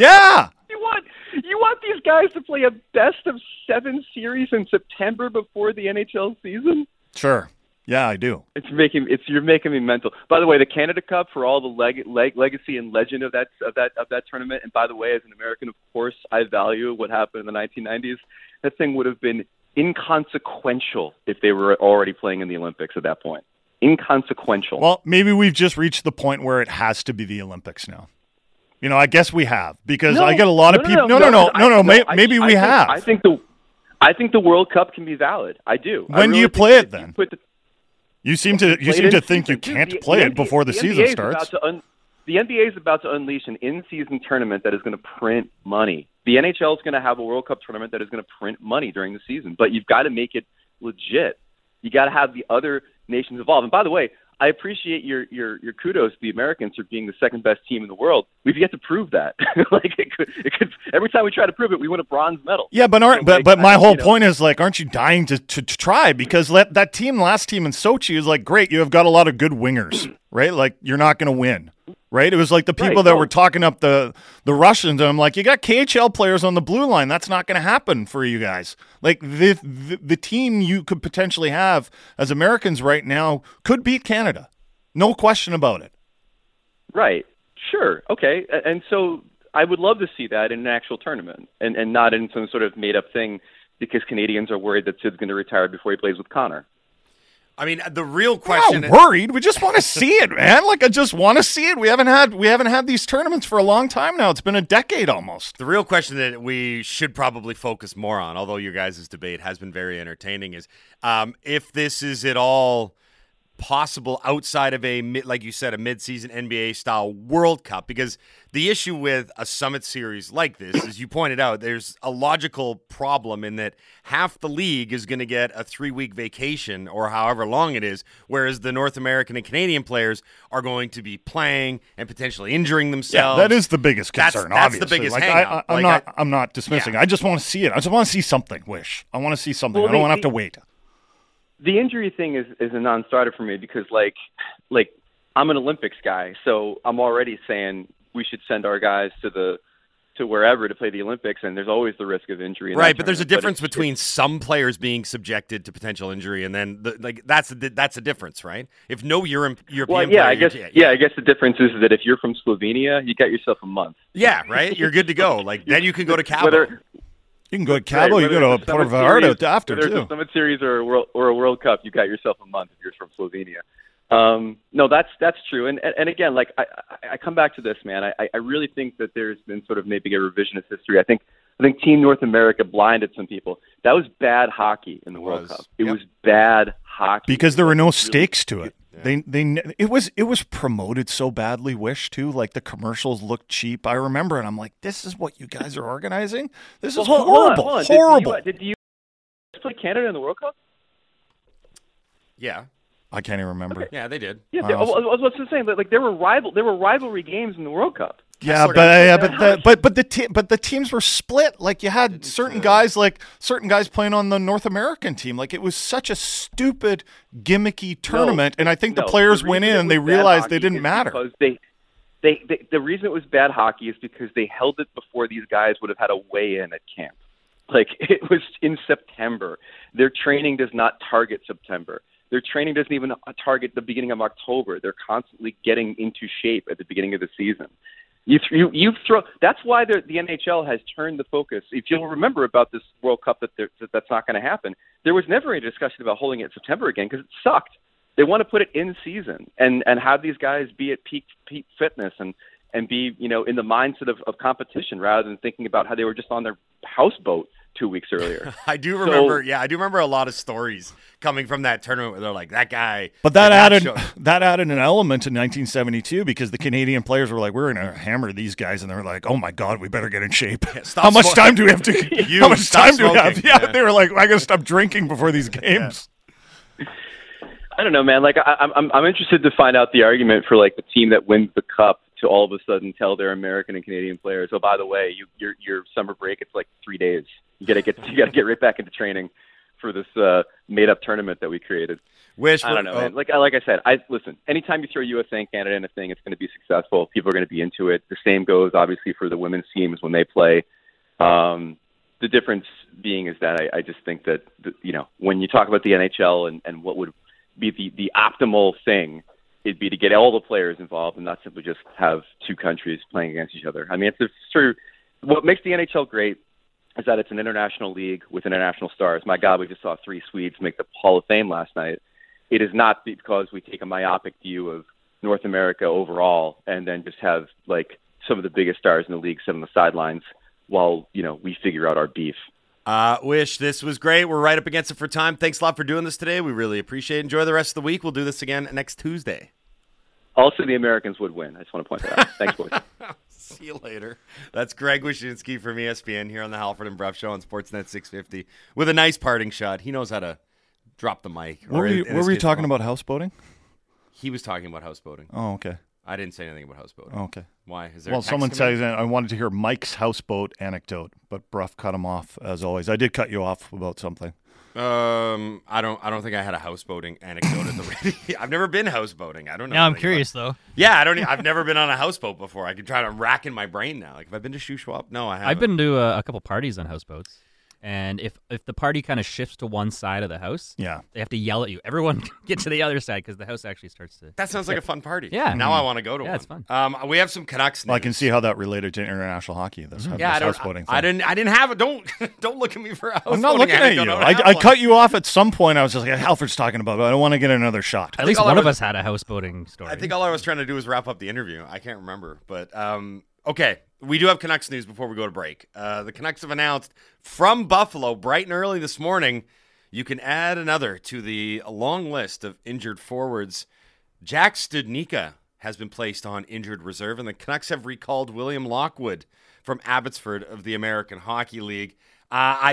Yeah! You want these guys to play a best-of-7 series in September before the NHL season? Sure. Yeah, I do. You're making me mental. By the way, the Canada Cup, for all the legacy and legend of that tournament, and by the way, as an American, of course, I value what happened in the 1990s. That thing would have been inconsequential if they were already playing in the Olympics at that point. Inconsequential. Well, maybe we've just reached the point where it has to be the Olympics now. You know, I guess we have because I get a lot of people. Maybe we have. I think the World Cup can be valid. I do. When do you play it then? You seem to think you can't play it before the season starts. The NBA is about to unleash an in-season tournament that is going to print money. The NHL is going to have a World Cup tournament that is going to print money during the season. But you've got to make it legit. You got to have the other nations involved. And by the way, I appreciate your kudos to the Americans for being the second best team in the world. We've yet to prove that. it could every time we try to prove it, we win a bronze medal. Yeah, but my whole point is aren't you dying to try? Because that last team in Sochi is great. You have got a lot of good wingers, right? You're not going to win, right? It was the people that were talking up the Russians, and I'm you got KHL players on the blue line. That's not going to happen for you guys. The team you could potentially have as Americans right now could beat Canada. No question about it. Right. Sure. Okay. And so I would love to see that in an actual tournament and not in some sort of made-up thing because Canadians are worried that Sid's going to retire before he plays with Connor. I mean, the real question. We're not worried. We just want to see it, man. I just want to see it. We haven't had these tournaments for a long time now. It's been a decade almost. The real question that we should probably focus more on, although your guys' debate has been very entertaining, is if this is at all possible outside of a mid-season NBA style World Cup, because the issue with a Summit Series like this, as you pointed out, there's a logical problem in that half the league is going to get a 3-week vacation or however long it is, whereas the North American and Canadian players are going to be playing and potentially injuring themselves. Yeah, that is the biggest concern. That's the biggest hang-up. I'm not dismissing. Yeah. I just want to see it. I just want to see something. Wish I want to see something. Well, I don't want to have to wait. The injury thing is a non-starter for me because, I'm an Olympics guy, so I'm already saying we should send our guys to wherever to play the Olympics, and there's always the risk of injury. Right, but there's a difference between some players being subjected to potential injury, and then that's a difference, right? If no European player, I guess the difference is that if you're from Slovenia, you got yourself a month. Yeah, right. You're good to go. Then you can go to Cabo. You can go to Cabo, you go to Puerto Vallarta after, too. Whether it's a Summit Series or a World Cup, you got yourself a month if you're from Slovenia. No, that's true. And again, I come back to this, man. I really think that there's been sort of maybe a revisionist history. I think Team North America blinded some people. That was bad hockey in the World Cup. It was bad hockey. Because there were no stakes to it. Yeah. It was promoted so badly, Wish, too. The commercials looked cheap. I remember it. I'm like, this is what you guys are organizing? This is horrible. Horrible. Did you play Canada in the World Cup? Yeah. I can't even remember. Okay. Yeah, they did. Yeah, I was just saying. There were rivalry games in the World Cup. Yeah, but the teams were split. You had certain guys playing on the North American team. It was such a stupid, gimmicky tournament. The players went in and they realized they didn't matter. The reason it was bad hockey is because they held it before these guys would have had a weigh-in at camp. Like, it was in September. Their training does not target September. Their training doesn't even target the beginning of October. They're constantly getting into shape at the beginning of the season. That's why the NHL has turned the focus. If you'll remember about this World Cup, that's not going to happen. There was never any discussion about holding it in September again because it sucked. They want to put it in season and have these guys be at peak fitness and be, you know, in the mindset of competition rather than thinking about how they were just on their houseboat 2 weeks earlier. I do remember a lot of stories coming from that tournament where they're like, that guy. But that added an element in 1972 because the Canadian players were like, we're going to hammer these guys, and they were like, oh my God, we better get in shape. Yeah, how much time do we have to? How much time do we have? Yeah, they were like, I got to stop drinking before these games. Yeah. I don't know, man. Like, I'm interested to find out the argument for like the team that wins the cup to all of a sudden tell their American and Canadian players, oh, by the way, your summer break, it's like 3 days. You gotta get right back into training for this made up tournament that we created. I don't know, man. Like I said, listen. Anytime you throw USA and Canada in a thing, it's going to be successful. People are going to be into it. The same goes, obviously, for the women's teams when they play. The difference being is that I just think that you know, when you talk about the NHL and what would be the optimal thing, it'd be to get all the players involved and not simply just have two countries playing against each other. I mean, it's true. What makes the NHL great is that it's an international league with international stars. My God, we just saw 3 Swedes make the Hall of Fame last night. It is not because we take a myopic view of North America overall and then just have, like, some of the biggest stars in the league sit on the sidelines while, you know, we figure out our beef. Wish, this was great. We're right up against it for time. Thanks a lot for doing this today. We really appreciate it. Enjoy the rest of the week. We'll do this again next Tuesday. Also, the Americans would win. I just want to point that out. Thanks, boys. See you later. That's Greg Wyshynski from ESPN here on the Halford and Bruff Show on Sportsnet 650 with a nice parting shot. He knows how to drop the mic. Were we talking about houseboating? He was talking about houseboating. Oh, okay. I didn't say anything about houseboating. Oh, okay. Why? Is there a text someone says I wanted to hear Mike's houseboat anecdote, but Bruff cut him off as always. I did cut you off about something. I don't think I had a houseboating anecdote at the ready. I've never been houseboating. I don't know. Now I'm curious though. Yeah, I've never been on a houseboat before. I can try to rack in my brain now. Like, have I been to Shuswap? No, I haven't. I've been to a couple parties on houseboats. And if the party kind of shifts to one side of the house, yeah, they have to yell at you. Everyone get to the other side because the house actually starts to... That sounds like a fun party. Yeah. Now I want to go to one. Yeah, it's fun. We have some Canucks news. Well, I can see how that related to international hockey. This, mm-hmm. Yeah, this I didn't have it. Don't look at me for houseboating. I'm not looking at you. I cut you off at some point. I was just like, Halford's talking about it. I don't want to get another shot. At least one of us had a houseboating story. I think all I was trying to do was wrap up the interview. I can't remember. But, okay. We do have Canucks news before we go to break. The Canucks have announced from Buffalo, bright and early this morning, you can add another to the long list of injured forwards. Jack Studnicka has been placed on injured reserve, and the Canucks have recalled William Lockwood from Abbotsford of the American Hockey League.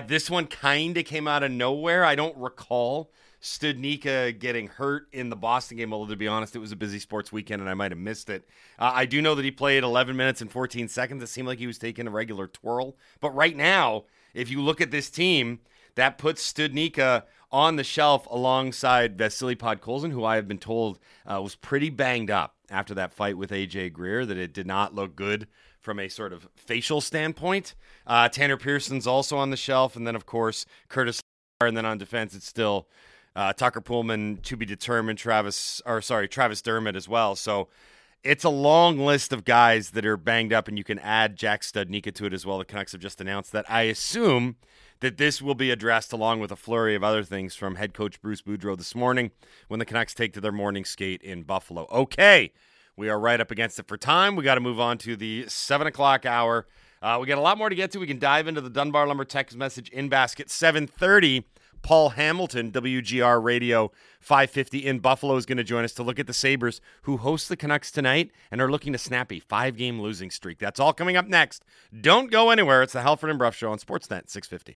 This one kind of came out of nowhere. I don't recall Studnicka getting hurt in the Boston game, although to be honest, it was a busy sports weekend and I might have missed it. I do know that he played 11 minutes and 14 seconds. It seemed like he was taking a regular twirl. But right now, if you look at this team, that puts Studnicka on the shelf alongside Vasily Podkolzin, who I have been told was pretty banged up after that fight with A.J. Greer, that it did not look good from a sort of facial standpoint. Tanner Pearson's also on the shelf. And then, of course, Curtis Lazar. And then on defense, it's still... Tucker Pullman, to be determined, Travis Dermott as well. So it's a long list of guys that are banged up, and you can add Jack Studnicka to it as well. The Canucks have just announced that. I assume that this will be addressed along with a flurry of other things from head coach Bruce Boudreau this morning when the Canucks take to their morning skate in Buffalo. Okay, we are right up against it for time. We got to move on to the 7 o'clock hour. We got a lot more to get to. We can dive into the Dunbar Lumber text message in basket 7:30. Paul Hamilton, WGR Radio 550 in Buffalo, is going to join us to look at the Sabres, who host the Canucks tonight and are looking to snap a 5-game losing streak. That's all coming up next. Don't go anywhere. It's the Halford and Bruff Show on Sportsnet 650.